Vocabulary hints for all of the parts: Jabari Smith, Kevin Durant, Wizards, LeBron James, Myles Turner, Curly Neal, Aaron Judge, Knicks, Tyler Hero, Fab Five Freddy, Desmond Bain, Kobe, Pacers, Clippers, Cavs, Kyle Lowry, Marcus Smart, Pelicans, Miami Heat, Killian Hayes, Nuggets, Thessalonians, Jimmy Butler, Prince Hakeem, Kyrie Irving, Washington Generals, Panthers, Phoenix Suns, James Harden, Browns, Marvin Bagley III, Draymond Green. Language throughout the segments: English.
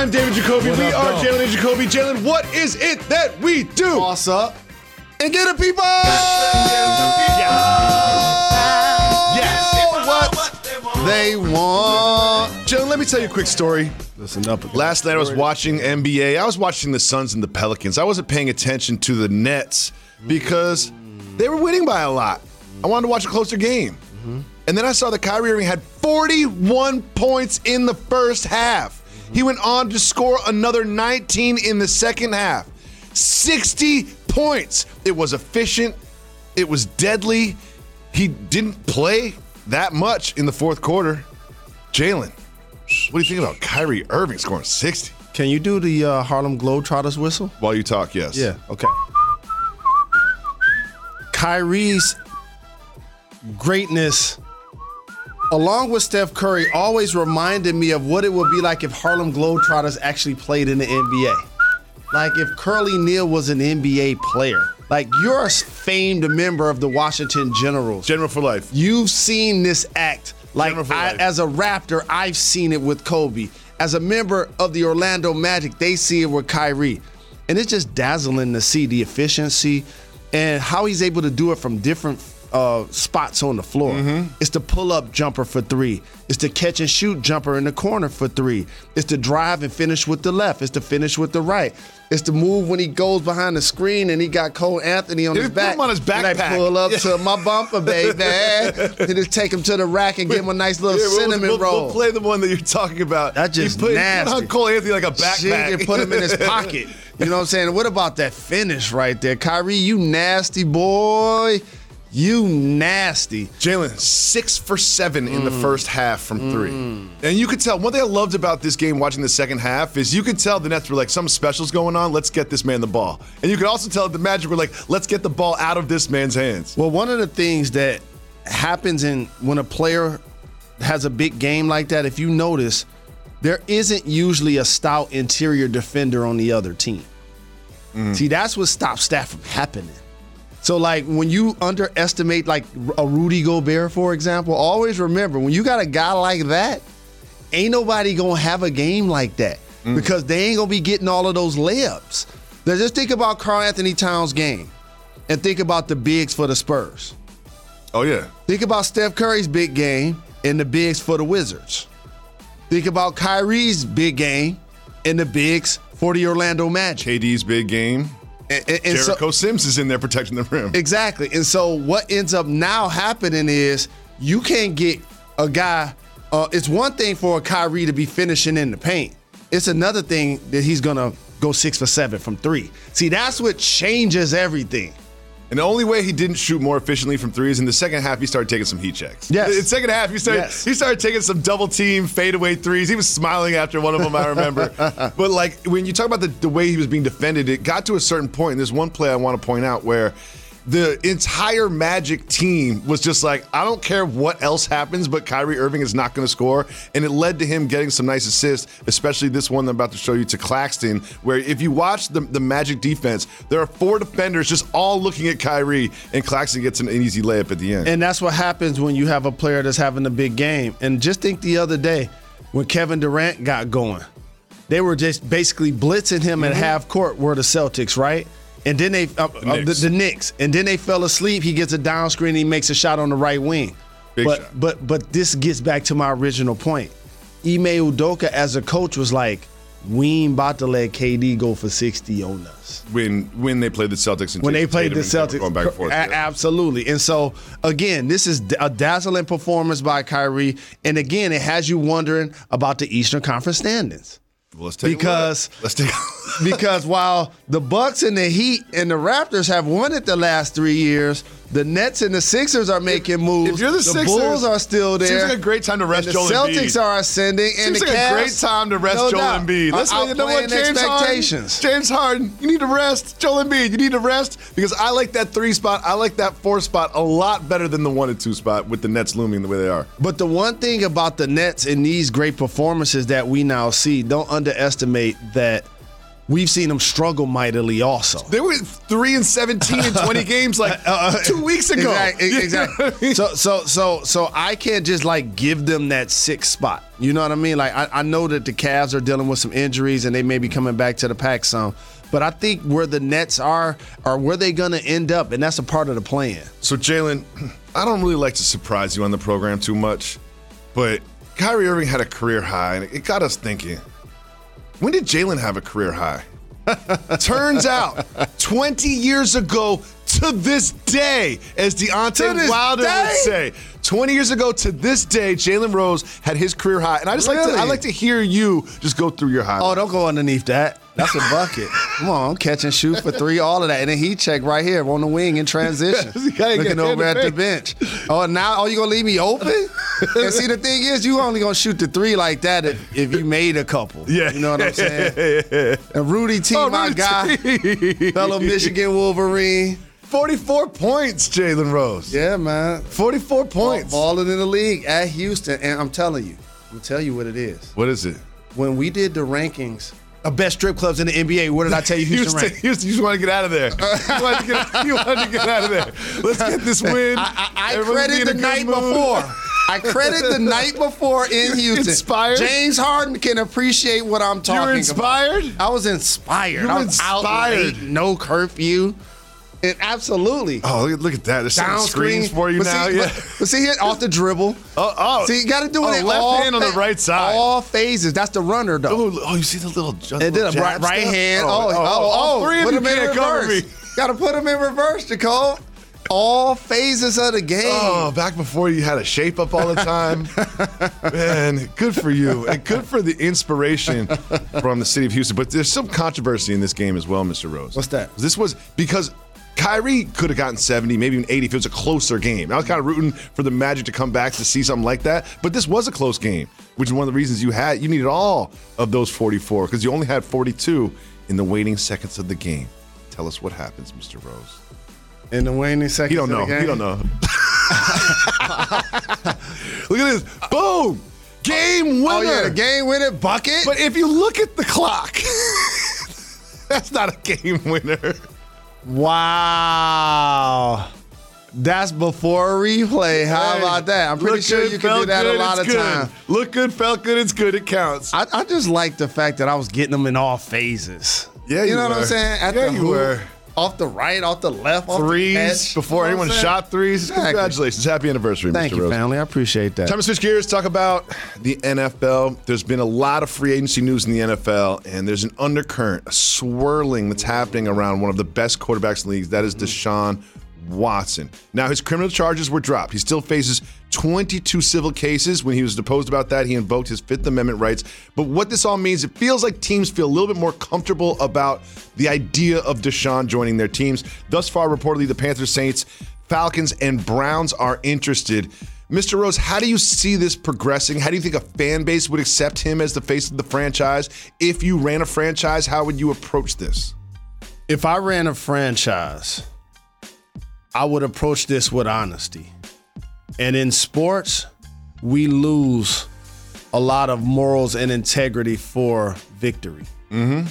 I'm David Jacoby. We are Jalen and Jacoby. Jalen, what is it that we do? Boss up and get it, people! They want. Jalen, let me tell you a quick story. Listen up. Last night I was watching NBA. I was watching the Suns and the Pelicans. I wasn't paying attention to the Nets because they were winning by a lot. I wanted to watch a closer game. Mm-hmm. And then I saw that Kyrie Irving had 41 points in the first half. Mm-hmm. He went on to score another 19 in the second half. 60 points. It was efficient. It was deadly. He didn't play that much in the fourth quarter. Jalen, what do you think about Kyrie Irving scoring 60? Can you do the Harlem Globetrotters whistle? While you talk, yes. Yeah, okay. Kyrie's greatness, along with Steph Curry, always reminded me of what it would be like if Harlem Globetrotters actually played in the NBA. Like if Curly Neal was an NBA player. Like, you're a famed member of the Washington Generals. General for life. You've seen this act. Like, as a Raptor, I've seen it with Kobe. As a member of the Orlando Magic, they see it with Kyrie. And it's just dazzling to see the efficiency and how he's able to do it from different spots on the floor. Mm-hmm. It's the pull-up jumper for three. It's the catch-and-shoot jumper in the corner for three. It's the drive and finish with the left. It's the finish with the right. It's the move when he goes behind the screen and he got Cole Anthony on his back. Put him on his backpack. And I pull up to my bumper, baby. And just take him to the rack and give him a nice little cinnamon roll. We'll play the one that you're talking about. That's just nasty. He put Cole Anthony like a backpack. And put him in his pocket. You know what I'm saying? What about that finish right there? Kyrie, you nasty boy. You nasty. Jalen, 6 for 7 in the first half from three. And you could tell, one thing I loved about this game watching the second half is you could tell the Nets were like, something special's going on, let's get this man the ball. And you could also tell the Magic were like, let's get the ball out of this man's hands. Well, one of the things that happens when a player has a big game like that, if you notice, there isn't usually a stout interior defender on the other team. See, that's what stops that from happening. So, like, when you underestimate, like, a Rudy Gobert, for example, always remember, when you got a guy like that, ain't nobody going to have a game like that because they ain't going to be getting all of those layups. Now, just think about Karl Anthony Towns' game and think about the bigs for the Spurs. Oh, yeah. Think about Steph Curry's big game and the bigs for the Wizards. Think about Kyrie's big game and the bigs for the Orlando Magic. KD's big game. And Jericho Sims is in there protecting the rim. Exactly. And so what ends up now happening is you can't get a guy. It's one thing for a Kyrie to be finishing in the paint. It's another thing that he's going to go 6 for 7 from three. See, that's what changes everything. And the only way he didn't shoot more efficiently from three is in the second half, he started taking some heat checks. Yes. In the second half, he started taking some double-team fadeaway threes. He was smiling after one of them, I remember. But, like, when you talk about the way he was being defended, it got to a certain point, and there's one play I want to point out where the entire Magic team was just like, I don't care what else happens, but Kyrie Irving is not going to score. And it led to him getting some nice assists, especially this one that I'm about to show you to Claxton, where if you watch the Magic defense, there are four defenders just all looking at Kyrie, and Claxton gets an easy layup at the end. And that's what happens when you have a player that's having a big game. And just think the other day when Kevin Durant got going, they were just basically blitzing him at half court were the Celtics, right? And then they the Knicks. And then they fell asleep. He gets a down screen. And he makes a shot on the right wing. Big shot. But this gets back to my original point. Ime Udoka as a coach was like, we ain't about to let KD go for 60 on us. When they played the Celtics. And when they played the Celtics. Going back and forth, absolutely. And so, again, this is a dazzling performance by Kyrie. And, again, it has you wondering about the Eastern Conference standings. Well, because while the Bucks and the Heat and the Raptors have won it the last 3 years, the Nets and the Sixers are making moves. If you're the Sixers, Bulls are still there. Seems like a great time to rest Joel Embiid. The Celtics are ascending. And seems the like Cavs, a great time to rest Joel Embiid. Let's make it number one. James Harden, you need to rest. Joel Embiid, you need to rest. Because I like that 3 spot. I like that 4 spot a lot better than the 1 and 2 spot with the Nets looming the way they are. But the one thing about the Nets in these great performances that we now see, don't underestimate that we've seen him struggle mightily also. They were 3-17 in 20 games like 2 weeks ago. Exactly. So I can't just like give them that sixth spot. You know what I mean? Like I know that the Cavs are dealing with some injuries and they may be coming back to the pack some. But I think where the Nets are where they're going to end up, and that's a part of the plan. So, Jalen, I don't really like to surprise you on the program too much, but Kyrie Irving had a career high, and it got us thinking, when did Jalen have a career high? Turns out, 20 years ago to this day, as Deontay Wilder would say, 20 years ago to this day, Jalen Rose had his career high. And I just like to hear you just go through your highlights. Oh, don't go underneath that. That's a bucket. Come on, catch and shoot for three, all of that. And then he checked right here on the wing in transition. Looking over at the bench. Oh, now you going to leave me open? And see, the thing is, you only going to shoot the three like that if you made a couple. Yeah. You know what I'm saying? And Rudy T, my guy, fellow Michigan Wolverine. 44 points, Jalen Rose. Yeah, man. 44 points. Balling in the league at Houston. And I'm telling you what it is. What is it? When we did the rankings of best strip clubs in the NBA, what did I tell you Houston ranked? You just want to get out of there. You want to get out of there. Let's get this win. I credit the night before. I credit the night before in Houston. Inspired? James Harden can appreciate what I'm talking about. You're inspired? About. I was inspired. I was inspired. Out late, no curfew. And absolutely. Oh, look at that. There's some screens for you now. See here, off the dribble. See, you got to do it left hand on the right side. All phases. That's the runner, though. Oh, you see the little jump. And then a right hand. Oh, three of you can't cover me. Got to put them in reverse, Nicole. All phases of the game. Oh, back before you had a shape up all the time. Man, good for you. And good for the inspiration from the city of Houston. But there's some controversy in this game as well, Mr. Rose. What's that? This was because Kyrie could have gotten 70, maybe even 80 if it was a closer game. I was kind of rooting for the Magic to come back to see something like that, but this was a close game, which is one of the reasons you needed all of those 44 because you only had 42 in the waning seconds of the game. Tell us what happens, Mr. Rose. In the waning seconds of the game? You don't know. Look at this. Boom. Game winner. Oh, yeah, the game winner bucket. But if you look at the clock, that's not a game winner. Wow. That's before replay. How about that? I'm pretty sure you can do that a lot of times. Look good, felt good, it's good, it counts. I just like the fact that I was getting them in all phases. Yeah, you know what I'm saying? At the hoop, off the right, off the left, off the edge. Before anyone shot threes. Congratulations. Happy anniversary, Mr. Rose. Thank you, family. I appreciate that. Time to switch gears, talk about the NFL. There's been a lot of free agency news in the NFL, and there's an undercurrent, a swirling that's happening around one of the best quarterbacks in the league. That is Deshaun Watson. Now, his criminal charges were dropped. He still faces 22 civil cases. When he was deposed about that, he invoked his Fifth Amendment rights. But what this all means, it feels like teams feel a little bit more comfortable about the idea of Deshaun joining their teams. Thus far, reportedly, the Panthers, Saints, Falcons, and Browns are interested. Mr. Rose, how do you see this progressing? How do you think a fan base would accept him as the face of the franchise? If you ran a franchise, how would you approach this? If I ran a franchise, I would approach this with honesty. And in sports, we lose a lot of morals and integrity for victory. Mm-hmm.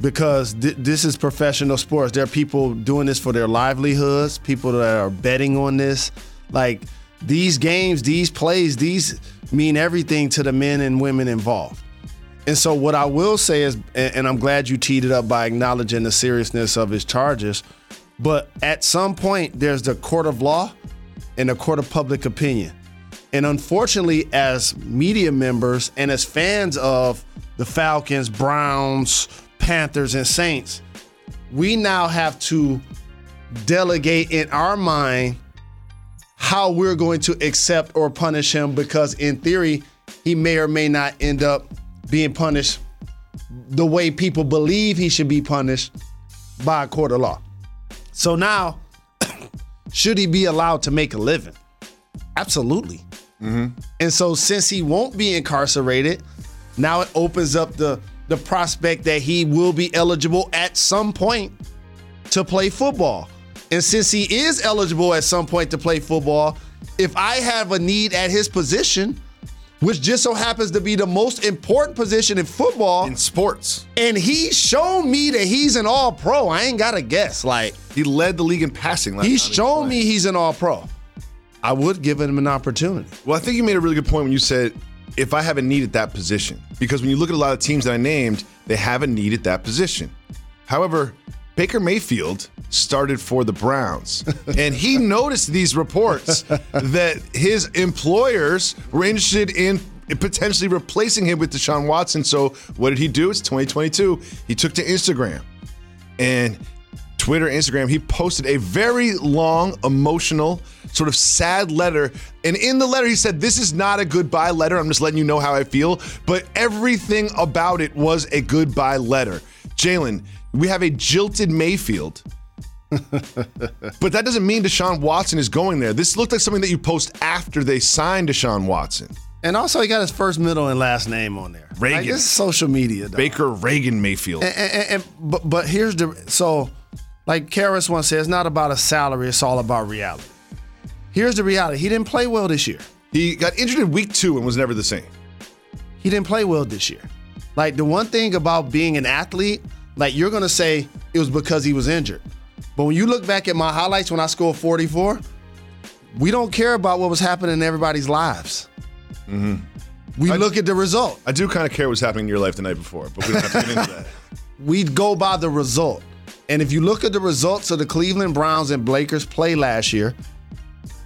Because this is professional sports. There are people doing this for their livelihoods, people that are betting on this. Like, these games, these plays, these mean everything to the men and women involved. And so what I will say is, and I'm glad you teed it up by acknowledging the seriousness of his charges, but at some point, there's the court of law and the court of public opinion. And unfortunately, as media members and as fans of the Falcons, Browns, Panthers, and Saints, we now have to delegate in our mind how we're going to accept or punish him because, in theory, he may or may not end up being punished the way people believe he should be punished by a court of law. So now, should he be allowed to make a living? Absolutely. Mm-hmm. And so since he won't be incarcerated, now it opens up the prospect that he will be eligible at some point to play football. And since he is eligible at some point to play football, if I have a need at his position, which just so happens to be the most important position in football. In sports. And he's shown me that he's an all-pro. I ain't got to guess. Like, he led the league in passing last night. He's shown me he's an all-pro. I would give him an opportunity. Well, I think you made a really good point when you said, if I haven't needed that position. Because when you look at a lot of teams that I named, they haven't needed that position. However, Baker Mayfield started for the Browns, and he noticed these reports that his employers were interested in potentially replacing him with Deshaun Watson. So what did he do? It's 2022. He took to Instagram and Twitter, Instagram. He posted a very long, emotional, sort of sad letter. And in the letter, he said, this is not a goodbye letter. I'm just letting you know how I feel. But everything about it was a goodbye letter. Jalen, we have a jilted Mayfield. But that doesn't mean Deshaun Watson is going there. This looked like something that you post after they signed Deshaun Watson. And also, he got his first, middle, and last name on there. Reagan. Like, this is social media, dog. Baker Reagan Mayfield. But here's the... So, like Karras once said, it's not about a salary. It's all about reality. Here's the reality. He didn't play well this year. He got injured in week 2 and was never the same. He didn't play well this year. Like, the one thing about being an athlete... Like, you're going to say it was because he was injured. But when you look back at my highlights when I scored 44, we don't care about what was happening in everybody's lives. Mm-hmm. We look at the result. I do kind of care what's happening in your life the night before, but we don't have to get into that. We go by the result. And if you look at the results of the Cleveland Browns and Lakers play last year,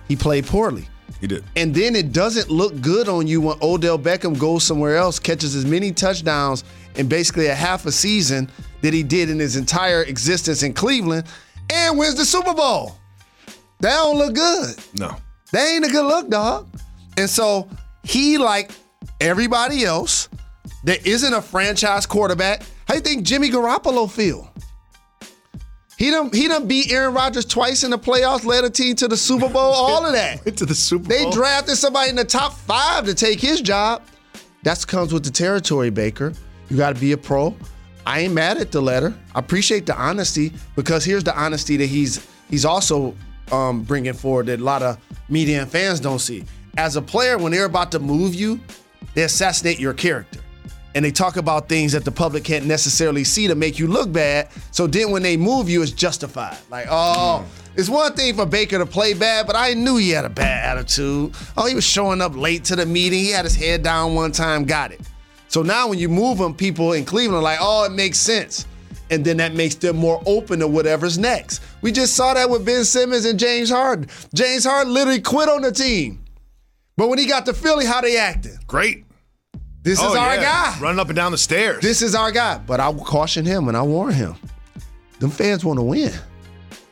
he played poorly. He did. And then it doesn't look good on you when Odell Beckham goes somewhere else, catches as many touchdowns in basically a half a season that he did in his entire existence in Cleveland, and wins the Super Bowl. That don't look good. No. That ain't a good look, dog. And so he, like everybody else, there isn't a franchise quarterback. How do you think Jimmy Garoppolo feel? He done beat Aaron Rodgers twice in the playoffs, led a team to the Super Bowl, all of that. Went to the Super Bowl. They drafted somebody in the top 5 to take his job. That comes with the territory, Baker. You got to be a pro. I ain't mad at the letter. I appreciate the honesty, because here's the honesty that he's also bringing forward that a lot of media and fans don't see. As a player, when they're about to move you, they assassinate your character. And they talk about things that the public can't necessarily see to make you look bad. So then when they move you, it's justified. Like, oh, it's one thing for Baker to play bad, but I knew he had a bad attitude. Oh, he was showing up late to the meeting. He had his head down one time, got it. So now when you move them, people in Cleveland are like, oh, it makes sense. And then that makes them more open to whatever's next. We just saw that with Ben Simmons and James Harden. James Harden literally quit on the team. But when he got to Philly, how they acting? Great. This is our guy. Running up and down the stairs. This is our guy. But I caution him and I warn him. Them fans want to win.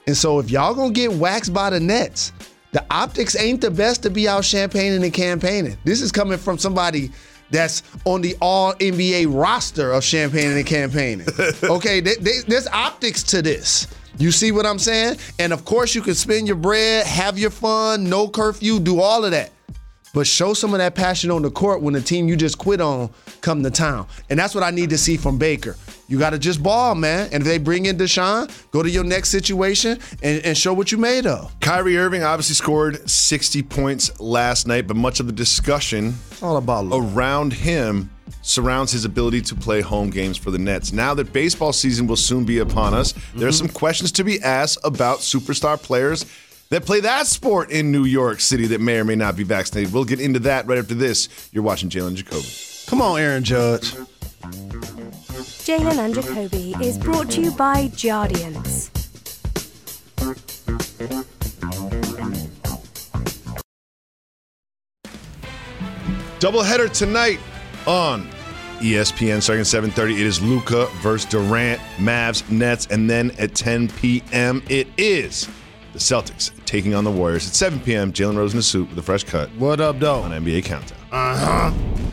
And so if y'all going to get waxed by the Nets, the optics ain't the best to be out champagning and campaigning. This is coming from somebody that's on the all-NBA roster of champagne and campaigning. Okay, there's optics to this. You see what I'm saying? And of course, you can spend your bread, have your fun, no curfew, do all of that. But show some of that passion on the court when the team you just quit on come to town. And that's what I need to see from Baker. You got to just ball, man. And if they bring in Deshaun, go to your next situation and show what you made of. Kyrie Irving obviously scored 60 points last night, but much of the discussion all about around him surrounds his ability to play home games for the Nets. Now that baseball season will soon be upon us, there's some questions to be asked about superstar players that play that sport in New York City that may or may not be vaccinated. We'll get into that right after this. You're watching Jalen Jacoby. Come on, Aaron Judge. Jalen and Jacoby is brought to you by Jardiance. Doubleheader tonight on ESPN starting at 7:30. It is Luka versus Durant, Mavs, Nets, and then at 10 p.m. it is the Celtics taking on the Warriors. At 7 p.m., Jalen Rose in a suit with a fresh cut. What up, though? On NBA Countdown.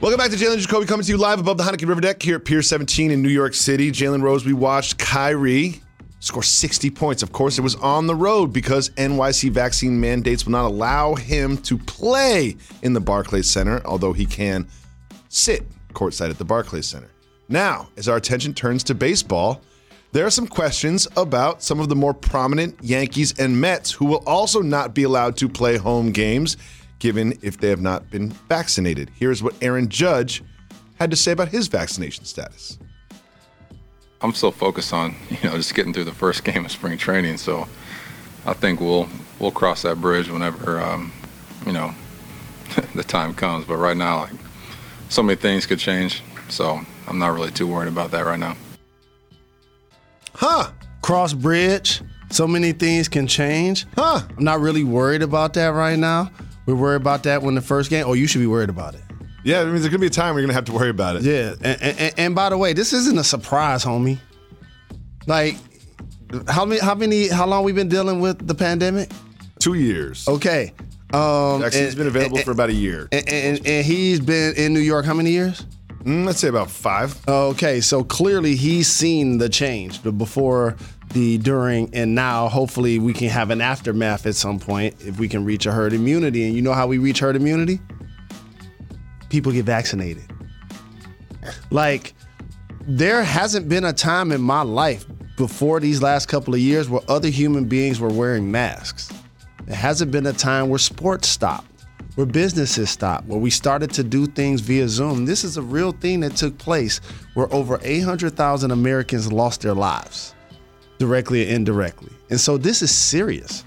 Welcome back to Jalen Jacoby, coming to you live above the Heineken River Deck here at Pier 17 in New York City. Jalen Rose, we watched Kyrie score 60 points. Of course, it was on the road because NYC vaccine mandates will not allow him to play in the Barclays Center, although he can sit courtside at the Barclays Center. Now, as our attention turns to baseball, there are some questions about some of the more prominent Yankees and Mets who will also not be allowed to play home games. given if they have not been vaccinated. Here's what Aaron Judge had to say about his vaccination status. I'm still focused on, just getting through the first game of spring training. So I think we'll cross that bridge whenever, the time comes. But right now, so many things could change. So I'm not really too worried about that right now. Huh. Cross bridge. So many things can change. Huh. I'm not really worried about that right now. We're worried about that when the first game. Oh, you should be worried about it. Yeah, I mean, there's going to be a time where you're going to have to worry about it. Yeah, and by the way, this isn't a surprise, homie. Like, how long we been dealing with the pandemic? 2 years. Okay. Actually, he's been available for about a year. And he's been in New York how many years? Let's say about 5. Okay, so clearly he's seen the change, the before, the during, and now. Hopefully we can have an aftermath at some point if we can reach a herd immunity. And you know how we reach herd immunity? People get vaccinated. Like, there hasn't been a time in my life before these last couple of years where other human beings were wearing masks. There hasn't been a time where sports stopped, where businesses stopped, where we started to do things via Zoom. This is a real thing that took place where over 800,000 Americans lost their lives, directly or indirectly. And so this is serious.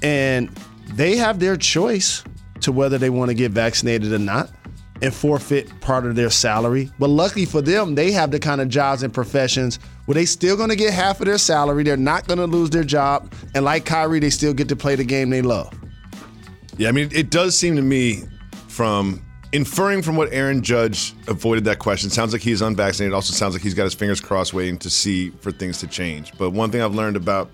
And they have their choice to whether they want to get vaccinated or not and forfeit part of their salary. But luckily for them, they have the kind of jobs and professions where they still going to get half of their salary. They're not going to lose their job. And like Kyrie, they still get to play the game they love. Yeah, I mean, it does seem to me, from inferring from what Aaron Judge avoided that question, sounds like he's unvaccinated. Also sounds like he's got his fingers crossed waiting to see for things to change. But one thing I've learned about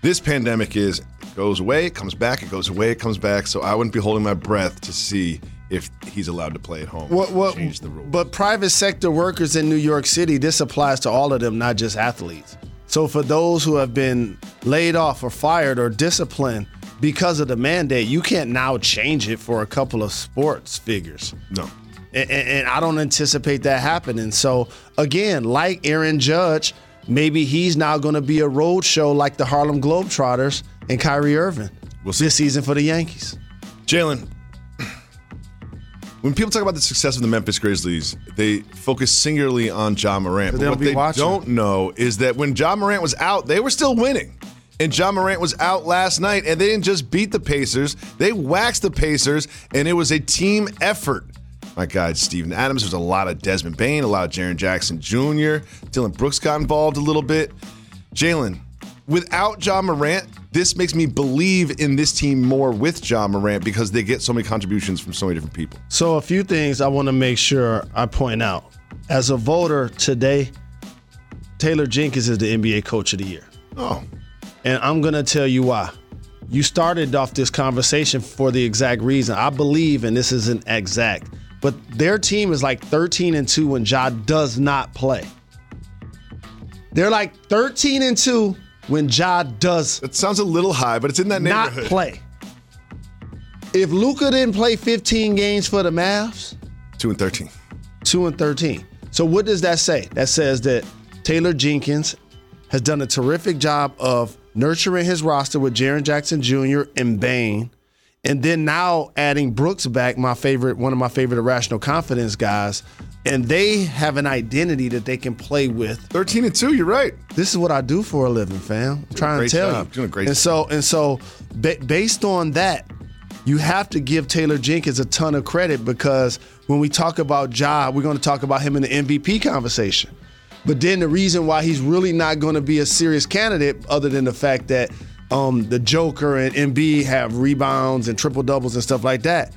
this pandemic is it goes away, it comes back, it goes away, it comes back. So I wouldn't be holding my breath to see if he's allowed to play at home. Change the rules. But private sector workers in New York City, this applies to all of them, not just athletes. So for those who have been laid off or fired or disciplined because of the mandate, you can't now change it for a couple of sports figures. No. And I don't anticipate that happening. So again, like Aaron Judge, maybe he's now going to be a road show like the Harlem Globetrotters and Kyrie Irving. We'll see. This season for the Yankees. Jalen, when people talk about the success of the Memphis Grizzlies, they focus singularly on Ja Morant. But what they don't know is that when Ja Morant was out, they were still winning. And Ja Morant was out last night, and they didn't just beat the Pacers. They waxed the Pacers, and it was a team effort. My God, Steven Adams. There's a lot of Desmond Bain, a lot of Jaren Jackson Jr. Dylan Brooks got involved a little bit. Jalen, without Ja Morant, this makes me believe in this team more with Ja Morant because they get so many contributions from so many different people. So a few things I want to make sure I point out. As a voter today, Taylor Jenkins is the NBA Coach of the Year. Oh. And I'm going to tell you why. You started off this conversation for the exact reason. I believe, and this isn't exact, but their team is like 13-2 when Ja does not play. They're like 13-2 when Ja does. It sounds a little high, but it's in that neighborhood. Not play. If Luka didn't play 15 games for the Mavs, 2-13. 2-13. So what does that say? That says that Taylor Jenkins has done a terrific job of nurturing his roster with Jaren Jackson Jr. and Bain, and then now adding Brooks back, one of my favorite irrational confidence guys, and they have an identity that they can play with. 13-2, you're right. This is what I do for a living, fam. I'm trying to tell you. Doing a great job. And so, based on that, you have to give Taylor Jenkins a ton of credit because when we talk about Ja, we're going to talk about him in the MVP conversation. But then the reason why he's really not going to be a serious candidate, other than the fact that the Joker and Embiid have rebounds and triple doubles and stuff like that,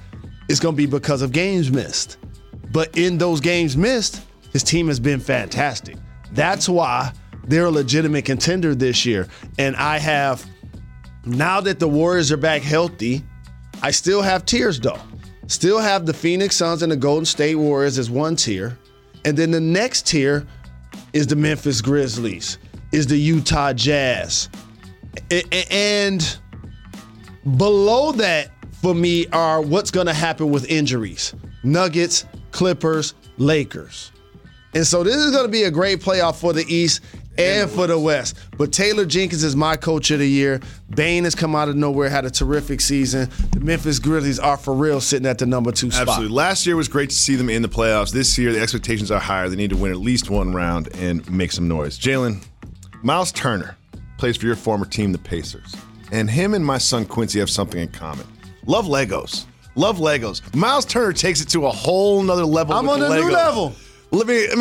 it's going to be because of games missed. But in those games missed, his team has been fantastic. That's why they're a legitimate contender this year. And I have, now that the Warriors are back healthy, I still have tiers though. Still have the Phoenix Suns and the Golden State Warriors as one tier. And then the next tier is the Memphis Grizzlies, is the Utah Jazz. And below that for me are what's going to happen with injuries. Nuggets, Clippers, Lakers. And so this is going to be a great playoff for the East. and for the West. But Taylor Jenkins is my coach of the year. Bane has come out of nowhere, had a terrific season. The Memphis Grizzlies are for real sitting at the number 2 spot. Absolutely. Last year was great to see them in the playoffs. This year, the expectations are higher. They need to win at least one round and make some noise. Jalen, Myles Turner plays for your former team, the Pacers. And him and my son Quincy have something in common. Love Legos. Love Legos. Myles Turner takes it to a whole nother level. I'm on a new level. Look at the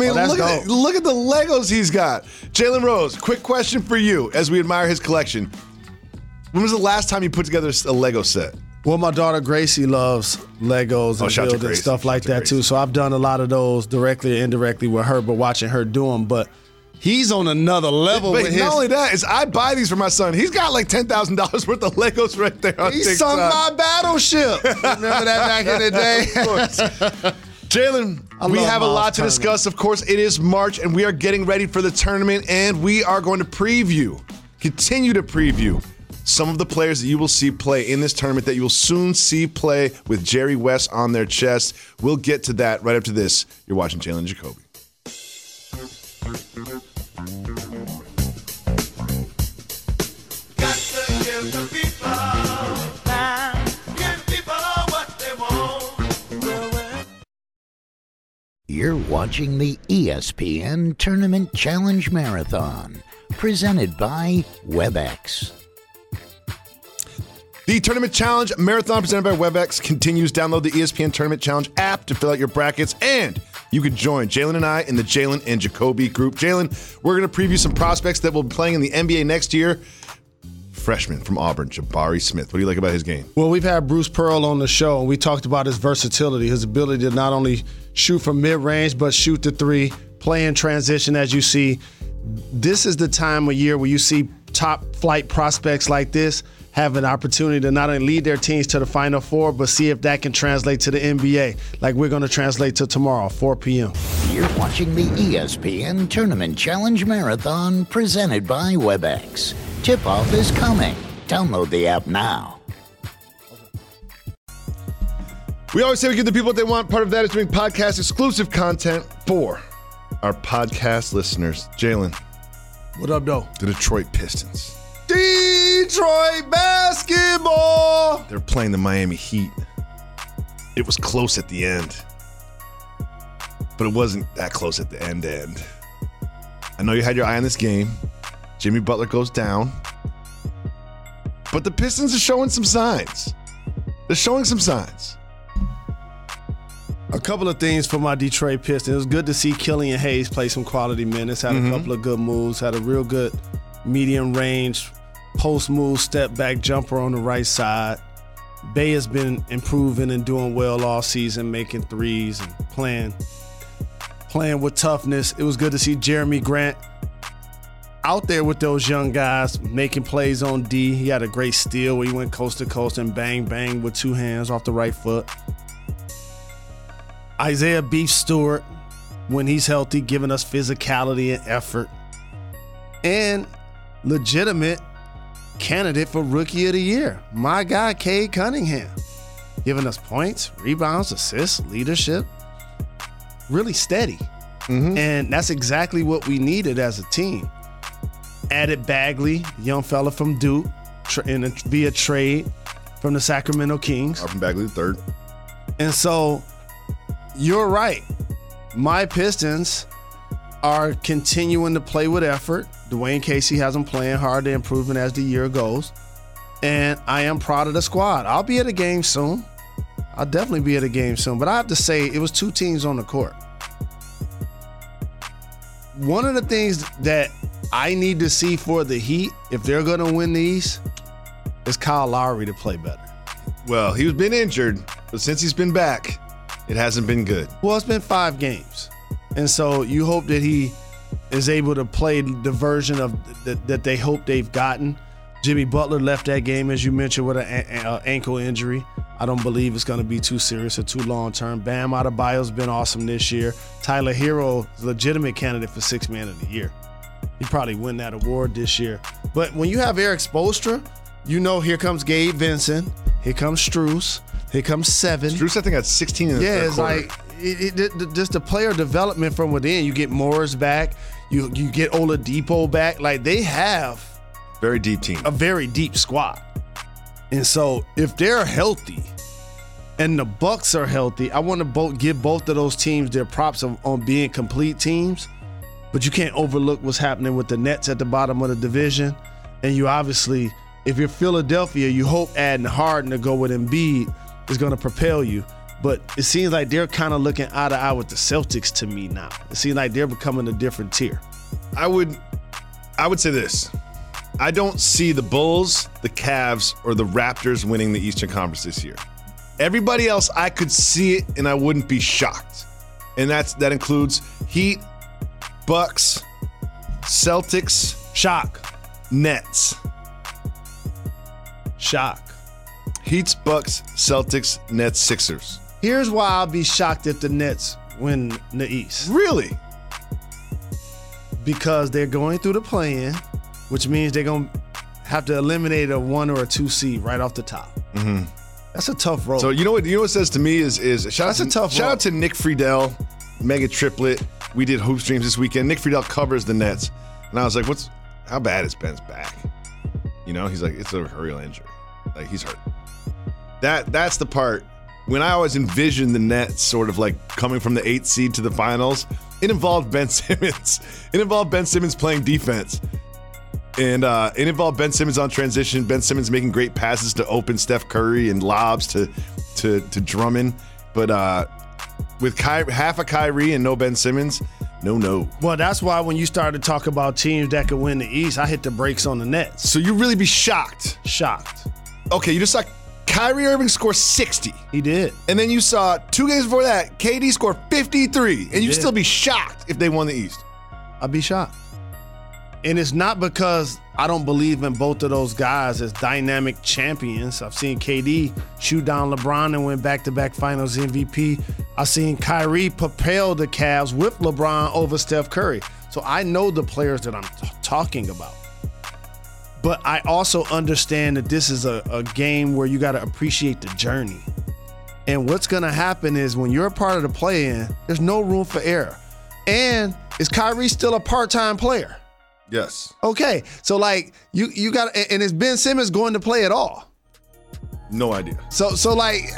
Legos he's got. Jalen Rose, quick question for you as we admire his collection. When was the last time you put together a Lego set? Well, my daughter Gracie loves Legos and building stuff like that too. So I've done a lot of those directly or indirectly with her, but watching her do them. But he's on another level with his. Not only that, I buy these for my son. He's got like $10,000 worth of Legos right there on TikTok. He sunk my battleship. Remember that back in the day? Of course. Jalen, we have a lot to discuss. Of course, it is March, and we are getting ready for the tournament, and we are going to continue to preview some of the players that you will see play in this tournament that you will soon see play with Jerry West on their chest. We'll get to that right after this. You're watching Jalen Jacoby. You're watching the ESPN Tournament Challenge Marathon, presented by WebEx. The Tournament Challenge Marathon presented by WebEx continues. Download the ESPN Tournament Challenge app to fill out your brackets, and you can join Jalen and I in the Jalen and Jacoby group. Jalen, we're going to preview some prospects that will be playing in the NBA next year. Freshman from Auburn, Jabari Smith. What do you like about his game? Well, we've had Bruce Pearl on the show, and we talked about his versatility, his ability to not only shoot from mid-range, but shoot the three, play in transition as you see. This is the time of year where you see top-flight prospects like this have an opportunity to not only lead their teams to the Final Four, but see if that can translate to the NBA, like we're going to translate to tomorrow, 4 p.m. You're watching the ESPN Tournament Challenge Marathon presented by WebEx. Tip-off is coming. Download the app now. We always say we give the people what they want. Part of that is doing podcast-exclusive content for our podcast listeners. Jalen. What up, though? The Detroit Pistons. Detroit basketball. They're playing the Miami Heat. It was close at the end, but it wasn't that close at the end. I know you had your eye on this game. Jimmy Butler goes down, but the Pistons are showing some signs. A couple of things for my Detroit Pistons. It was good to see Killian Hayes play some quality minutes, had a couple of good moves, had a real good medium range post-move step-back jumper on the right side. Bey has been improving and doing well all season, making threes and playing with toughness. It was good to see Jeremy Grant out there with those young guys making plays on D. He had a great steal where he went coast-to-coast and bang-bang with two hands off the right foot. Isaiah Beef Stewart, when he's healthy, giving us physicality and effort. And legitimate candidate for Rookie of the Year, my guy Cade Cunningham, giving us points, rebounds, assists, leadership, really steady. And that's exactly what we needed as a team. Added Bagley, young fella from Duke, via trade from the Sacramento Kings. Marvin Bagley III. And so you're right. My Pistons are continuing to play with effort. Dwayne Casey has them playing hard. They're improving as the year goes. And I am proud of the squad. I'll be at a game soon. I'll definitely be at a game soon. But I have to say, it was two teams on the court. One of the things that I need to see for the Heat, if they're going to win these, is Kyle Lowry to play better. Well, he's been injured, but since he's been back, it hasn't been good. Well, it's been 5 games. And so you hope that he is able to play the version of that they hope they've gotten. Jimmy Butler left that game, as you mentioned, with an ankle injury. I don't believe it's going to be too serious or too long-term. Bam Adebayo's been awesome this year. Tyler Hero is a legitimate candidate for Sixth Man of the Year. He probably win that award this year. But when you have Eric Spoelstra, you know here comes Gabe Vincent, here comes Strus, here comes Seven. Strus, I think, got 16 in the third quarter. Just the player development from within. You get Morris back. You get Oladipo back. Like, they have very deep team, a very deep squad. And so if they're healthy and the Bucks are healthy, I want to give both of those teams their props on being complete teams. But you can't overlook what's happening with the Nets at the bottom of the division. And you obviously, if you're Philadelphia, you hope adding Harden to go with Embiid is going to propel you. But it seems like they're kind of looking eye to eye with the Celtics to me now. It seems like they're becoming a different tier. I would say this. I don't see the Bulls, the Cavs, or the Raptors winning the Eastern Conference this year. Everybody else, I could see it, and I wouldn't be shocked. And that includes Heat, Bucks, Celtics. Shock. Nets. Shock. Heat's, Bucks, Celtics, Nets, Sixers. Here's why I'll be shocked if the Nets win the East. Really? Because they're going through the play-in, which means they're going to have to eliminate a 1 or a 2 seed right off the top. Mm-hmm. That's a tough road. So you know what it says to me is shout out to Nick Friedel, Mega Triplet. We did Hoop Streams this weekend. Nick Friedel covers the Nets. And I was like, how bad is Ben's back? You know, he's like, it's a real injury. Like, he's hurt. That's the part. When I always envisioned the Nets sort of like coming from the 8th seed to the finals, it involved Ben Simmons. It involved Ben Simmons playing defense. And it involved Ben Simmons on transition, Ben Simmons making great passes to open Steph Curry and lobs to Drummond. But with half a Kyrie and no Ben Simmons, no. Well, that's why when you started to talk about teams that could win the East, I hit the brakes on the Nets. So you really be shocked. Shocked. Okay, you just saw Kyrie Irving score 60. He did. And then you saw 2 games before that, KD score 53. And you'd still be shocked if they won the East. I'd be shocked. And it's not because I don't believe in both of those guys as dynamic champions. I've seen KD shoot down LeBron and win back-to-back finals MVP. I've seen Kyrie propel the Cavs with LeBron over Steph Curry. So I know the players that I'm talking about. But I also understand that this is a game where you got to appreciate the journey. And what's going to happen is when you're a part of the play-in, there's no room for error. And is Kyrie still a part-time player? Yes. Okay. So like you got, and is Ben Simmons going to play at all? No idea. So like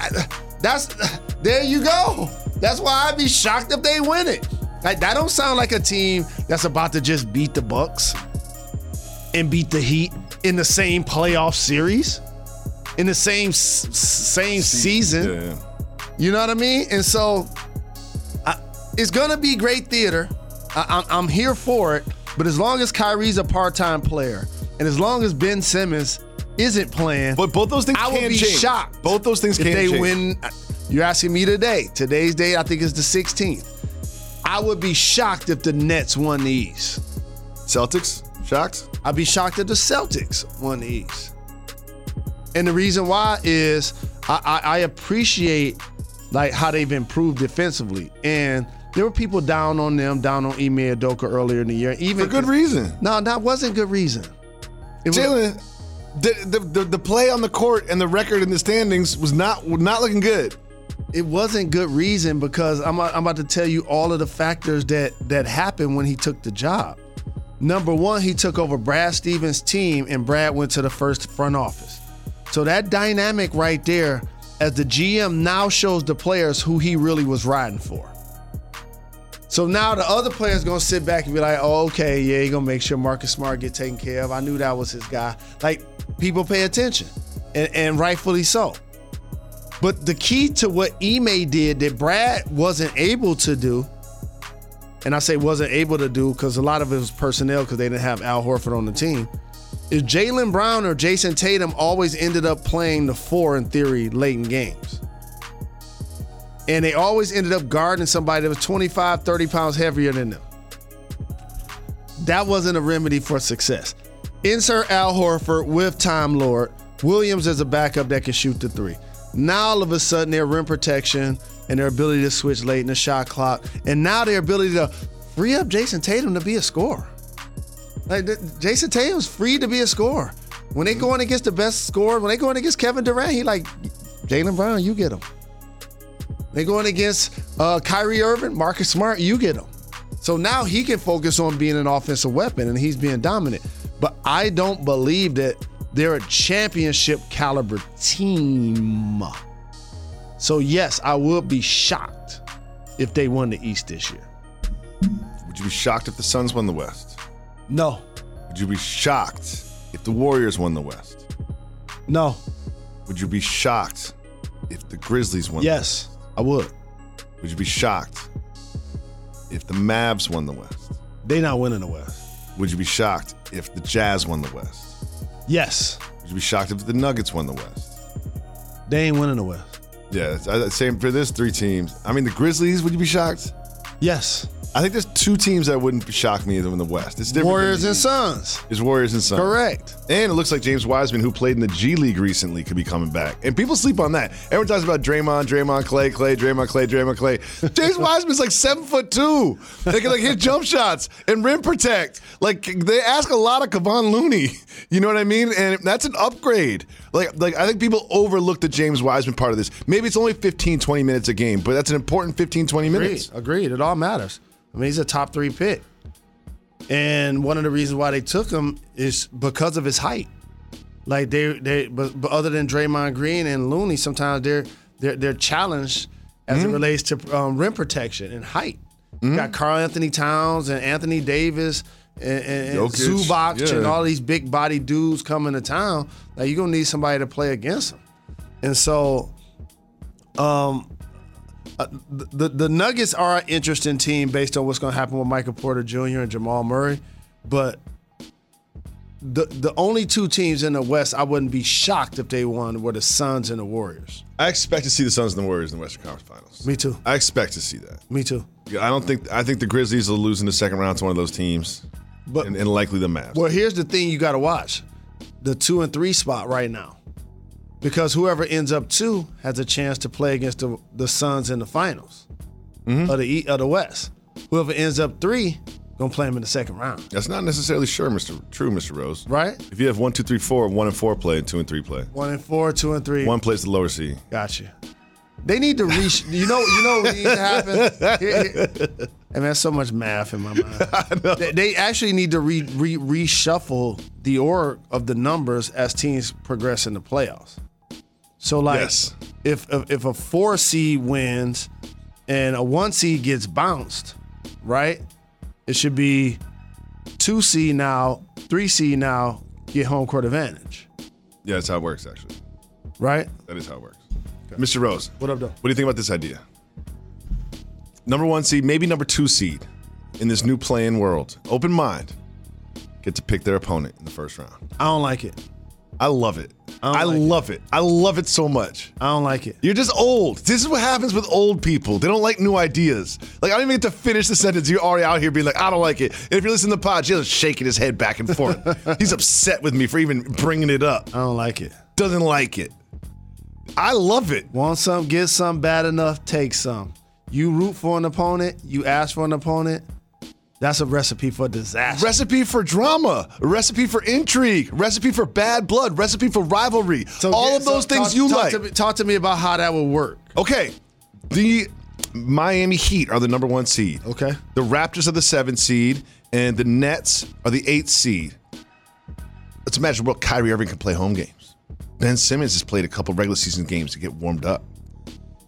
there you go. That's why I'd be shocked if they win it. Like, that don't sound like a team that's about to just beat the Bucks and beat the Heat in the same playoff series, in the same season. Yeah. You know what I mean? And so it's gonna be great theater. I'm here for it. But as long as Kyrie's a part-time player, and as long as Ben Simmons isn't playing, but both those things I would be change. Shocked. Both those things can change. If they win, you're asking me today. Today's date, I think, is the 16th. I would be shocked if the Nets won the East. Celtics? Shocked? I'd be shocked if the Celtics won the East. And the reason why is I appreciate like how they've improved defensively. And there were people down on Ime Udoka earlier in the year. Even for good reason. No, that wasn't good reason. Jalen, the play on the court and the record in the standings was not looking good. It wasn't good reason because I'm about to tell you all of the factors that happened when he took the job. Number one, he took over Brad Stevens' team, and Brad went to the first front office. So that dynamic right there, as the GM now shows the players who he really was riding for. So now the other player's going to sit back and be like, oh, okay, yeah, he's going to make sure Marcus Smart get taken care of. I knew that was his guy. Like, people pay attention, and rightfully so. But the key to what Ime did that Brad wasn't able to do, and I say wasn't able to do because a lot of it was personnel because they didn't have Al Horford on the team, is Jaylen Brown or Jason Tatum always ended up playing the 4 in theory late in games. And they always ended up guarding somebody that was 25, 30 pounds heavier than them. That wasn't a remedy for success. Insert Al Horford with Time Lord. Williams as a backup that can shoot the 3. Now all of a sudden their rim protection and their ability to switch late in the shot clock. And now their ability to free up Jason Tatum to be a scorer. Like, Jason Tatum's free to be a scorer. When they going against the best scorer, when they going against Kevin Durant, he like, Jaylen Brown, you get him. They're going against Kyrie Irving, Marcus Smart, you get them. So now he can focus on being an offensive weapon and he's being dominant. But I don't believe that they're a championship caliber team. So yes, I would be shocked if they won the East this year. Would you be shocked if the Suns won the West? No. Would you be shocked if the Warriors won the West? No. Would you be shocked if the Grizzlies won the West? Yes, I would. Would you be shocked if the Mavs won the West? They not winning the West. Would you be shocked if the Jazz won the West? Yes. Would you be shocked if the Nuggets won the West? They ain't winning the West. Yeah, same for this three teams. I mean, the Grizzlies, would you be shocked? Yes. I think there's two teams that wouldn't shock me in the West. It's different. Warriors and Suns. It's Warriors and Suns. Correct. And it looks like James Wiseman, who played in the G League recently, could be coming back. And people sleep on that. Everyone talks about Draymond, Clay. James Wiseman's like 7'2". They can like hit jump shots and rim protect. Like they ask a lot of Kevon Looney. You know what I mean? And that's an upgrade. Like I think people overlook the James Wiseman part of this. Maybe it's only 15, 20 minutes a game, but that's an important 15, 20 minutes. Agreed. It all matters. I mean, he's a top three pick. And one of the reasons why they took him is because of his height. Like but other than Draymond Green and Looney, sometimes they're challenged as it relates to rim protection and height. You got Karl Anthony Towns and Anthony Davis and Zubac and all these big body dudes coming to town. Like you're gonna need somebody to play against them. And so the Nuggets are an interesting team based on what's going to happen with Michael Porter Jr. and Jamal Murray, but the only two teams in the West I wouldn't be shocked if they won were the Suns and the Warriors. I expect to see the Suns and the Warriors in the Western Conference Finals. Me too. I expect to see that. Me too. I think the Grizzlies will lose in the second round to one of those teams, but and likely the Mavs. Well, here's the thing you got to watch: the 2 and 3 spot right now. Because whoever ends up 2 has a chance to play against the Suns in the finals of the West. Whoever ends up 3 gonna play them in the second round. That's not necessarily true, Mr. Rose. Right? If you have 1, 2, 3, 4, 1 and 4 play, and 2 and 3 play. 1 and 4, 2 and 3. 1 plays the lower seed. Gotcha. They need to reach. You know what needs to happen. And that's so much math in my mind. I know. They actually need to reshuffle the org of the numbers as teams progress in the playoffs. So, like, yes. If a 4 seed wins and a 1 seed gets bounced, right? It should be 2 seed now, 3 seed now, get home court advantage. Yeah, that's how it works, actually. Right? That is how it works. Okay. Mr. Rose. What up, though? What do you think about this idea? Number 1 seed, maybe number 2 seed in this new play-in world. Open mind. Get to pick their opponent in the first round. I don't like it. I love it. I love it. I love it so much. I don't like it. You're just old. This is what happens with old people. They don't like new ideas. Like, I don't even get to finish the sentence. You're already out here being like, I don't like it. And if you're listening to the pod, Jalen's shaking his head back and forth. He's upset with me for even bringing it up. I don't like it. Doesn't like it. I love it. Want some, get some, bad enough, take some. You root for an opponent, you ask for an opponent. That's a recipe for disaster. Recipe for drama. Recipe for intrigue. Recipe for bad blood. Recipe for rivalry. All of those things. Talk to me about how that would work. Okay. The Miami Heat are the number 1 seed. Okay. The Raptors are the 7 seed, and the Nets are the 8 seed. Let's imagine what Kyrie Irving can play home games. Ben Simmons has played a couple regular season games to get warmed up.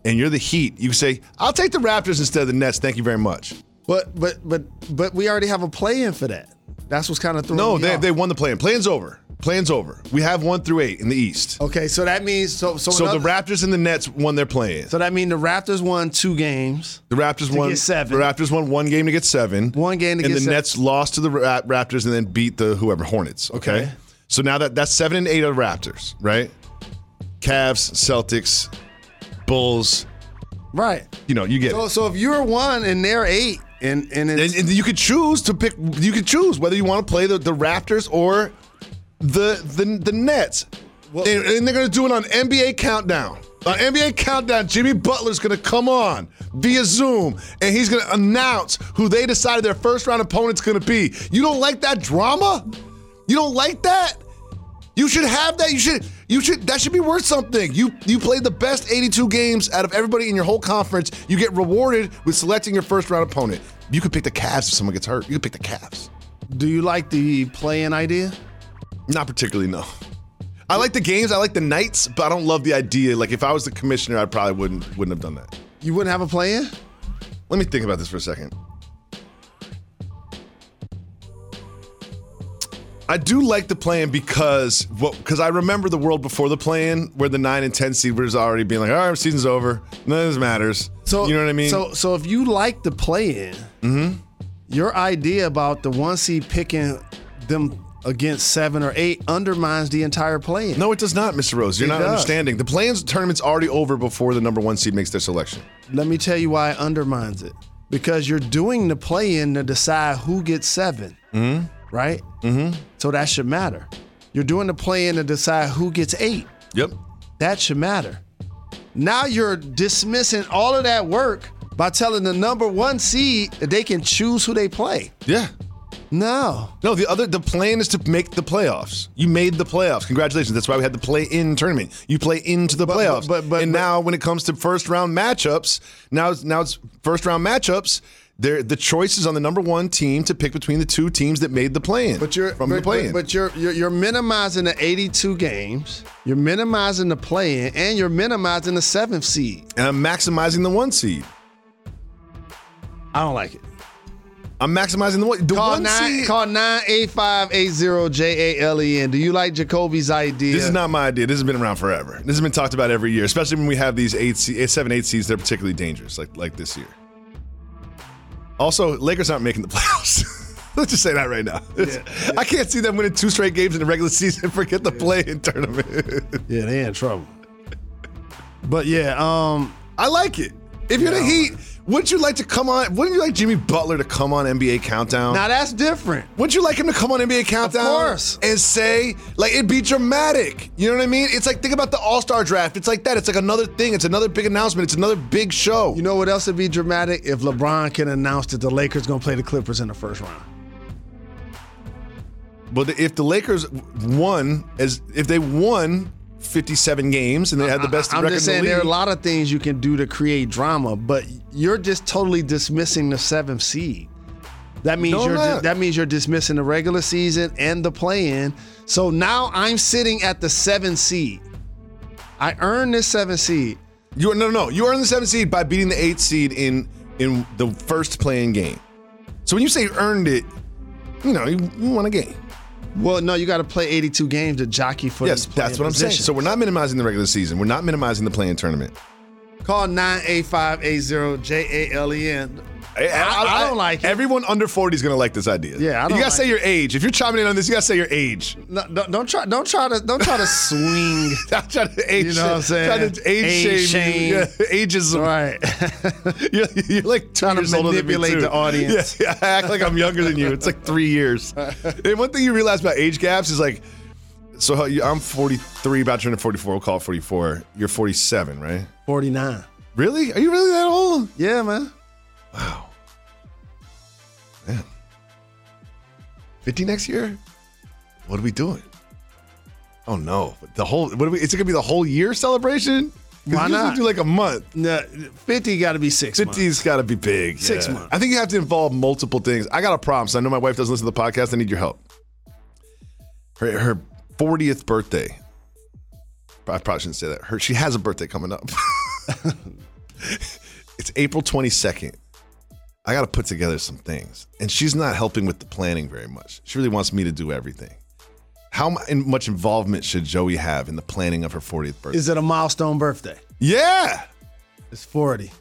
And you're the Heat. You say, I'll take the Raptors instead of the Nets. Thank you very much. But we already have a play-in for that. That's what's kind of throwing me off. They won the play-in. Play-in's over. Play-in's over. We have 1 through 8 in the East. Okay, so that means so the Raptors and the Nets won their play-in. So that means the Raptors won 2 games. The Raptors won 7. The Raptors won 1 game to get 7. 1 game to get 7. And the Nets lost to the Raptors and then beat the Hornets. Okay. So now that's 7 and 8 of the Raptors, right? Cavs, Celtics, Bulls. Right. You know, you get it. So if you're 1 and they're 8, and you could choose to pick. You could choose whether you want to play the Raptors or the Nets, and they're going to do it on NBA Countdown. On NBA Countdown, Jimmy Butler's going to come on via Zoom, and he's going to announce who they decided their first round opponent's going to be. You don't like that drama? You don't like that? You should have that. You should. You should. That should be worth something. You played the best 82 games out of everybody in your whole conference. You get rewarded with selecting your first round opponent. You could pick the Cavs if someone gets hurt. You could pick the Cavs. Do you like the play-in idea? Not particularly, no. I like the games. I like the nights, but I don't love the idea. Like if I was the commissioner, I probably wouldn't have done that. You wouldn't have a play-in? Let me think about this for a second. I do like the play-in because I remember the world before the play-in where the 9 and 10 seed was already being like, all right, season's over. None of this matters. So, you know what I mean? So if you like the play-in, mm-hmm. your idea about the 1 seed picking them against 7 or 8 undermines the entire play-in. No, it does not, Mr. Rose. You're not understanding. The play-in tournament's already over before the number 1 seed makes their selection. Let me tell you why it undermines it. Because you're doing the play-in to decide who gets 7. Mm-hmm. Right? Mm-hmm. So that should matter. You're doing the play-in to decide who gets 8. Yep. That should matter. Now you're dismissing all of that work by telling the number 1 seed that they can choose who they play. Yeah. No. No, the plan is to make the playoffs. You made the playoffs. Congratulations. That's why we had the play-in tournament. You play into the playoffs. But now when it comes to first-round matchups, now it's first-round matchups. The choice is on the number 1 team to pick between the 2 teams that made the play-in. But you're minimizing the 82 games. You're minimizing the play-in, and you're minimizing the 7th seed. And I'm maximizing the 1 seed. I don't like it. I'm maximizing the 1. Call 98580JALEN. Do you like Jacoby's idea? This is not my idea. This has been around forever. This has been talked about every year, especially when we have these 7, 8 seeds that are particularly dangerous, like this year. Also, Lakers aren't making the playoffs. Let's just say that right now. Yeah. I can't see them winning 2 straight games in the regular season. Forget the play-in tournament. Yeah, they in trouble. But yeah, I like it. If you're the Heat, wouldn't you like Jimmy Butler to come on NBA Countdown? Now that's different. Wouldn't you like him to come on NBA Countdown? Of course. And say, like, it'd be dramatic. You know what I mean? It's like, think about the All-Star Draft. It's like that. It's like another thing. It's another big announcement. It's another big show. You know what else would be dramatic? If LeBron can announce that the Lakers going to play the Clippers in the first round. But if the Lakers won 57 games and they had the best record in the league. I'm just saying there are a lot of things you can do to create drama, but you're just totally dismissing the 7th seed. That means you're dismissing the regular season and the play-in. So now I'm sitting at the 7th seed. I earned this 7th seed. You earned the 7th seed by beating the 8th seed in the first play-in game. So when you say you earned it, you won a game. Well, no, you got to play 82 games to jockey for this play-in. Yes, that's what I'm saying. So we're not minimizing the regular season. We're not minimizing the play-in tournament. Call 98580JALEN. I don't like it. Everyone under 40 is going to like this idea. Yeah, I don't. You got to say your age. If you're chiming in on this, you got to say your age. No, don't try to swing. Don't try to age. You know what I'm saying? Try to age shame. Yeah, ageism. Right. You're like 2 years older than me too. Trying to manipulate the audience. Yeah, I act like I'm younger than you. It's like 3 years. And one thing you realize about age gaps is like, so I'm 43, about to turn to 44. We'll call it 44. You're 47, right? 49. Really? Are you really that old? Yeah, man. Wow. Man. 50 next year? What are we doing? Oh no. Is it gonna be the whole year celebration? Why not? Do like a month. No, 50 gotta be 6 months. 50's gotta be big. 6 months. I think you have to involve multiple things. I got a problem, so I know my wife doesn't listen to the podcast. I need your help. Her 40th birthday. I probably shouldn't say that. She has a birthday coming up. It's April 22nd. I got to put together some things. And she's not helping with the planning very much. She really wants me to do everything. How much involvement should Joey have in the planning of her 40th birthday? Is it a milestone birthday? Yeah. It's 40.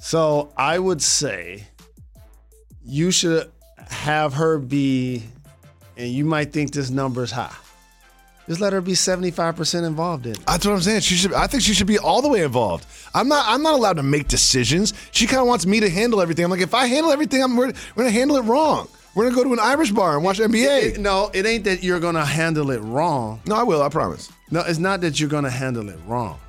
So I would say you should have her be, and you might think this number is high, just let her be 75% involved in it. That's what I'm saying. I think she should be all the way involved. I'm not allowed to make decisions. She kind of wants me to handle everything. I'm like, if I handle everything, we're going to handle it wrong. We're going to go to an Irish bar and watch NBA. It ain't that you're going to handle it wrong. No, I will. I promise. No, it's not that you're going to handle it wrong.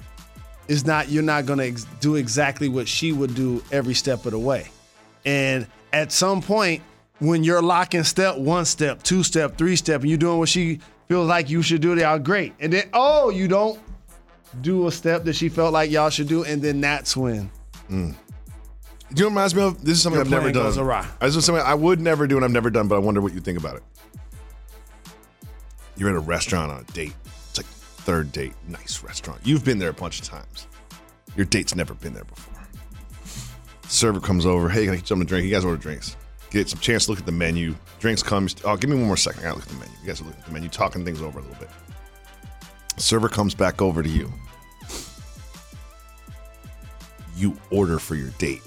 It's not you're not going to do exactly what she would do every step of the way. And at some point, when you're locking step, 1 step, 2 step, 3 step, and you're doing what she feels like you should do, y'all great. And then, oh, you don't do a step that she felt like y'all should do, and then that's when. Mm. Do you know what reminds me of? This is something I've never done. This is something I would never do and I've never done, but I wonder what you think about it. You're at a restaurant on a date. It's like third date, nice restaurant. You've been there a bunch of times. Your date's never been there before. Server comes over. Hey, can I get something to drink? You guys order drinks. Get some chance to look at the menu. Drinks come. Oh, give me one more second. I gotta look at the menu. You guys are looking at the menu, talking things over a little bit. Server comes back over to you. You order for your date.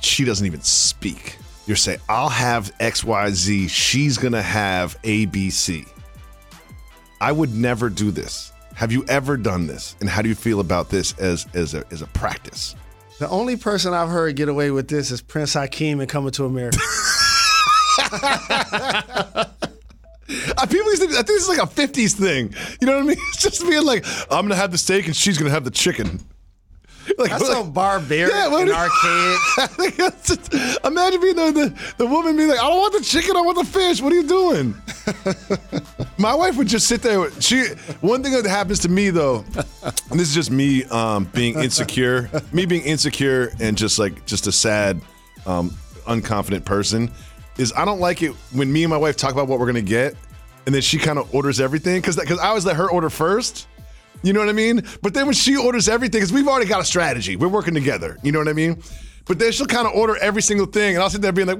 She doesn't even speak. You're saying, I'll have XYZ. She's gonna have ABC. I would never do this. Have you ever done this? And how do you feel about this as a practice? The only person I've heard get away with this is Prince Hakeem in Coming to America. People used to, I think this is like a 50s thing. You know what I mean? It's just being like, I'm going to have the steak and she's going to have the chicken. Like, that's so like, barbaric and archaic. Just, imagine being the woman being like, I don't want the chicken, I want the fish. What are you doing? My wife would just sit there. One thing that happens to me, though, and this is just me being insecure and just a sad, unconfident person, is I don't like it when me and my wife talk about what we're going to get, and then she kind of orders everything, because I always let her order first. You know what I mean? But then when she orders everything, because we've already got a strategy. We're working together. You know what I mean? But then she'll kind of order every single thing, and I'll sit there being like,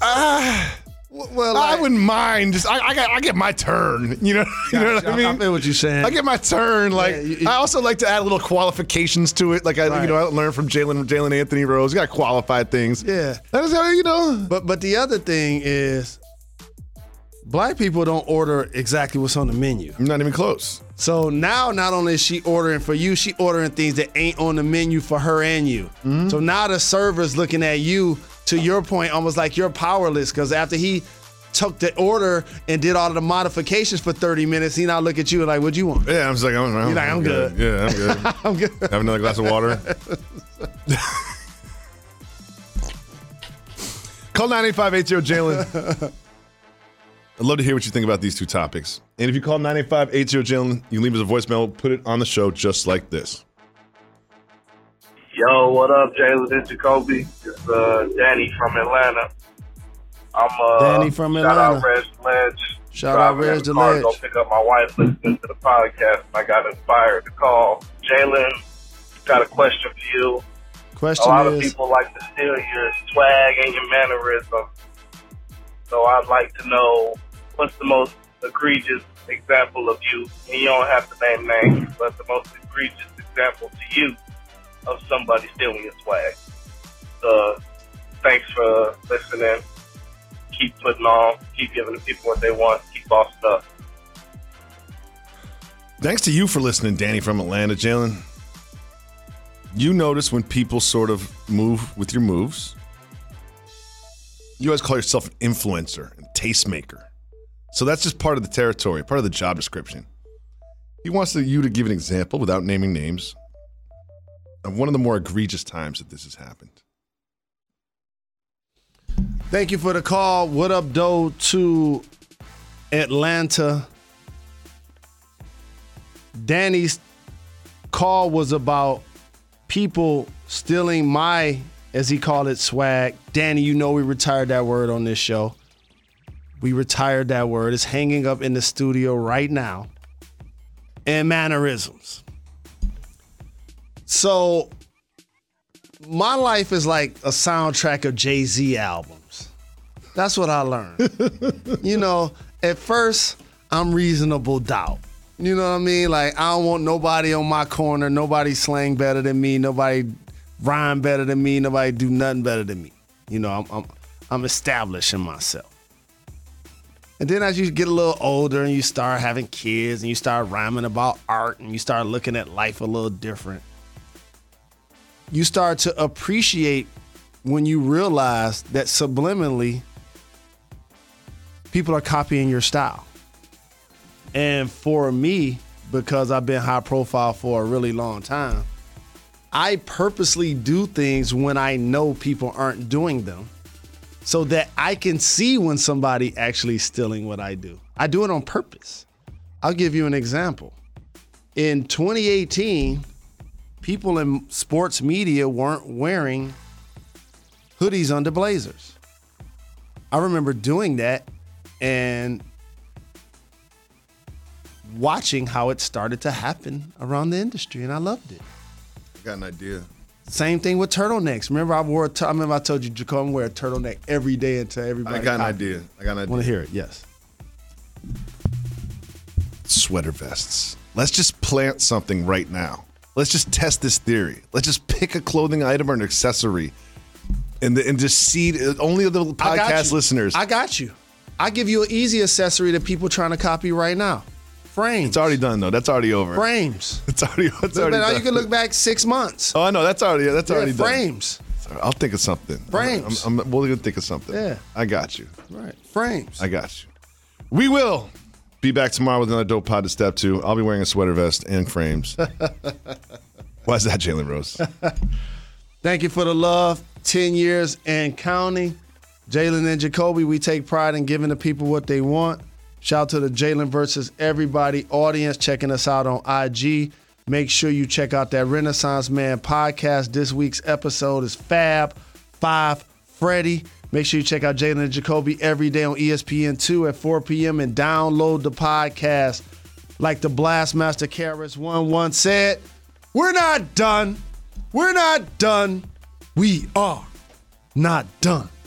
I wouldn't mind. Just I get my turn. You know what I mean? I feel what you're saying. I get my turn. Like, yeah, I also like to add little qualifications to it. Like I learned from Jalen Anthony Rose. You got to qualify things. Yeah, that is how you know. But the other thing is, Black people don't order exactly what's on the menu. Not even close. So now, not only is she ordering for you, she ordering things that ain't on the menu for her and you. Mm-hmm. So now the server's looking at you, to your point, almost like you're powerless, because after he took the order and did all of the modifications for 30 minutes, he now look at you and like, what you want? Yeah, I'm just like, I'm good. Yeah, I'm good. I'm good. Have another glass of water. Call 985-80-JALEN. I'd love to hear what you think about these two topics. And if you call 985-80-JALEN, you leave us a voicemail, we'll put it on the show just like this. Yo, what up, Jalen? This is Jacoby. It's Danny from Atlanta. Danny from Atlanta. Shout out Reg Ledge. Shout out Reg the Ledge. Go pick up my wife, listening to the podcast. I got inspired to call. Jalen, got a question for you. Question is, a lot of people like to steal your swag and your mannerisms. So I'd like to know, what's the most egregious example of you? And you don't have to name names, but the most egregious example to you of somebody stealing your swag. So thanks for listening. Keep putting on. Keep giving the people what they want. Keep bossing up. Thanks to you for listening, Danny from Atlanta. Jalen, you notice when people sort of move with your moves. You always call yourself an influencer and tastemaker. So that's just part of the territory, part of the job description. He wants you to give an example without naming names of one of the more egregious times that this has happened. Thank you for the call. What up, doe, to Atlanta? Danny's call was about people stealing my, as he called it, swag. Danny, you know we retired that word on this show. We retired that word. It's hanging up in the studio right now. And mannerisms. So my life is like a soundtrack of Jay-Z albums. That's what I learned. You know, at first, I'm reasonable doubt. You know what I mean? Like, I don't want nobody on my corner. Nobody slang better than me. Nobody rhyme better than me, nobody do nothing better than me. You know, I'm establishing myself. And then as you get a little older and you start having kids and you start rhyming about art and you start looking at life a little different, you start to appreciate when you realize that subliminally people are copying your style. And for me, because I've been high profile for a really long time, I purposely do things when I know people aren't doing them so that I can see when somebody actually stealing what I do. I do it on purpose. I'll give you an example. In 2018, people in sports media weren't wearing hoodies under blazers. I remember doing that and watching how it started to happen around the industry, and I loved it. I got an idea. Same thing with turtlenecks. Remember, I told you, Jacob, I'm wearing a turtleneck every day until everybody. I got an idea. Want to hear it? Yes. Sweater vests. Let's just plant something right now. Let's just test this theory. Let's just pick a clothing item or an accessory, and just seed only the podcast listeners. I got you. I give you an easy accessory that people trying to copy right now. Frames. It's already done though. That's already over. Frames. It's already done. You can look back 6 months. Oh, I know. That's already frames. Done. Frames. I'll think of something. Frames. I'm willing to think of something. Yeah. I got you. Right. Frames. I got you. We will be back tomorrow with another dope pod to step to. I'll be wearing a sweater vest and frames. Why is that, Jalen Rose? Thank you for the love. 10 years and counting. Jalen and Jacoby, we take pride in giving the people what they want. Shout out to the Jalen versus Everybody audience checking us out on IG. Make sure you check out that Renaissance Man podcast. This week's episode is Fab Five Freddy. Make sure you check out Jalen and Jacoby every day on ESPN2 at 4 p.m. and download the podcast. Like the Blastmaster Karras 11 said, we're not done. We're not done. We are not done.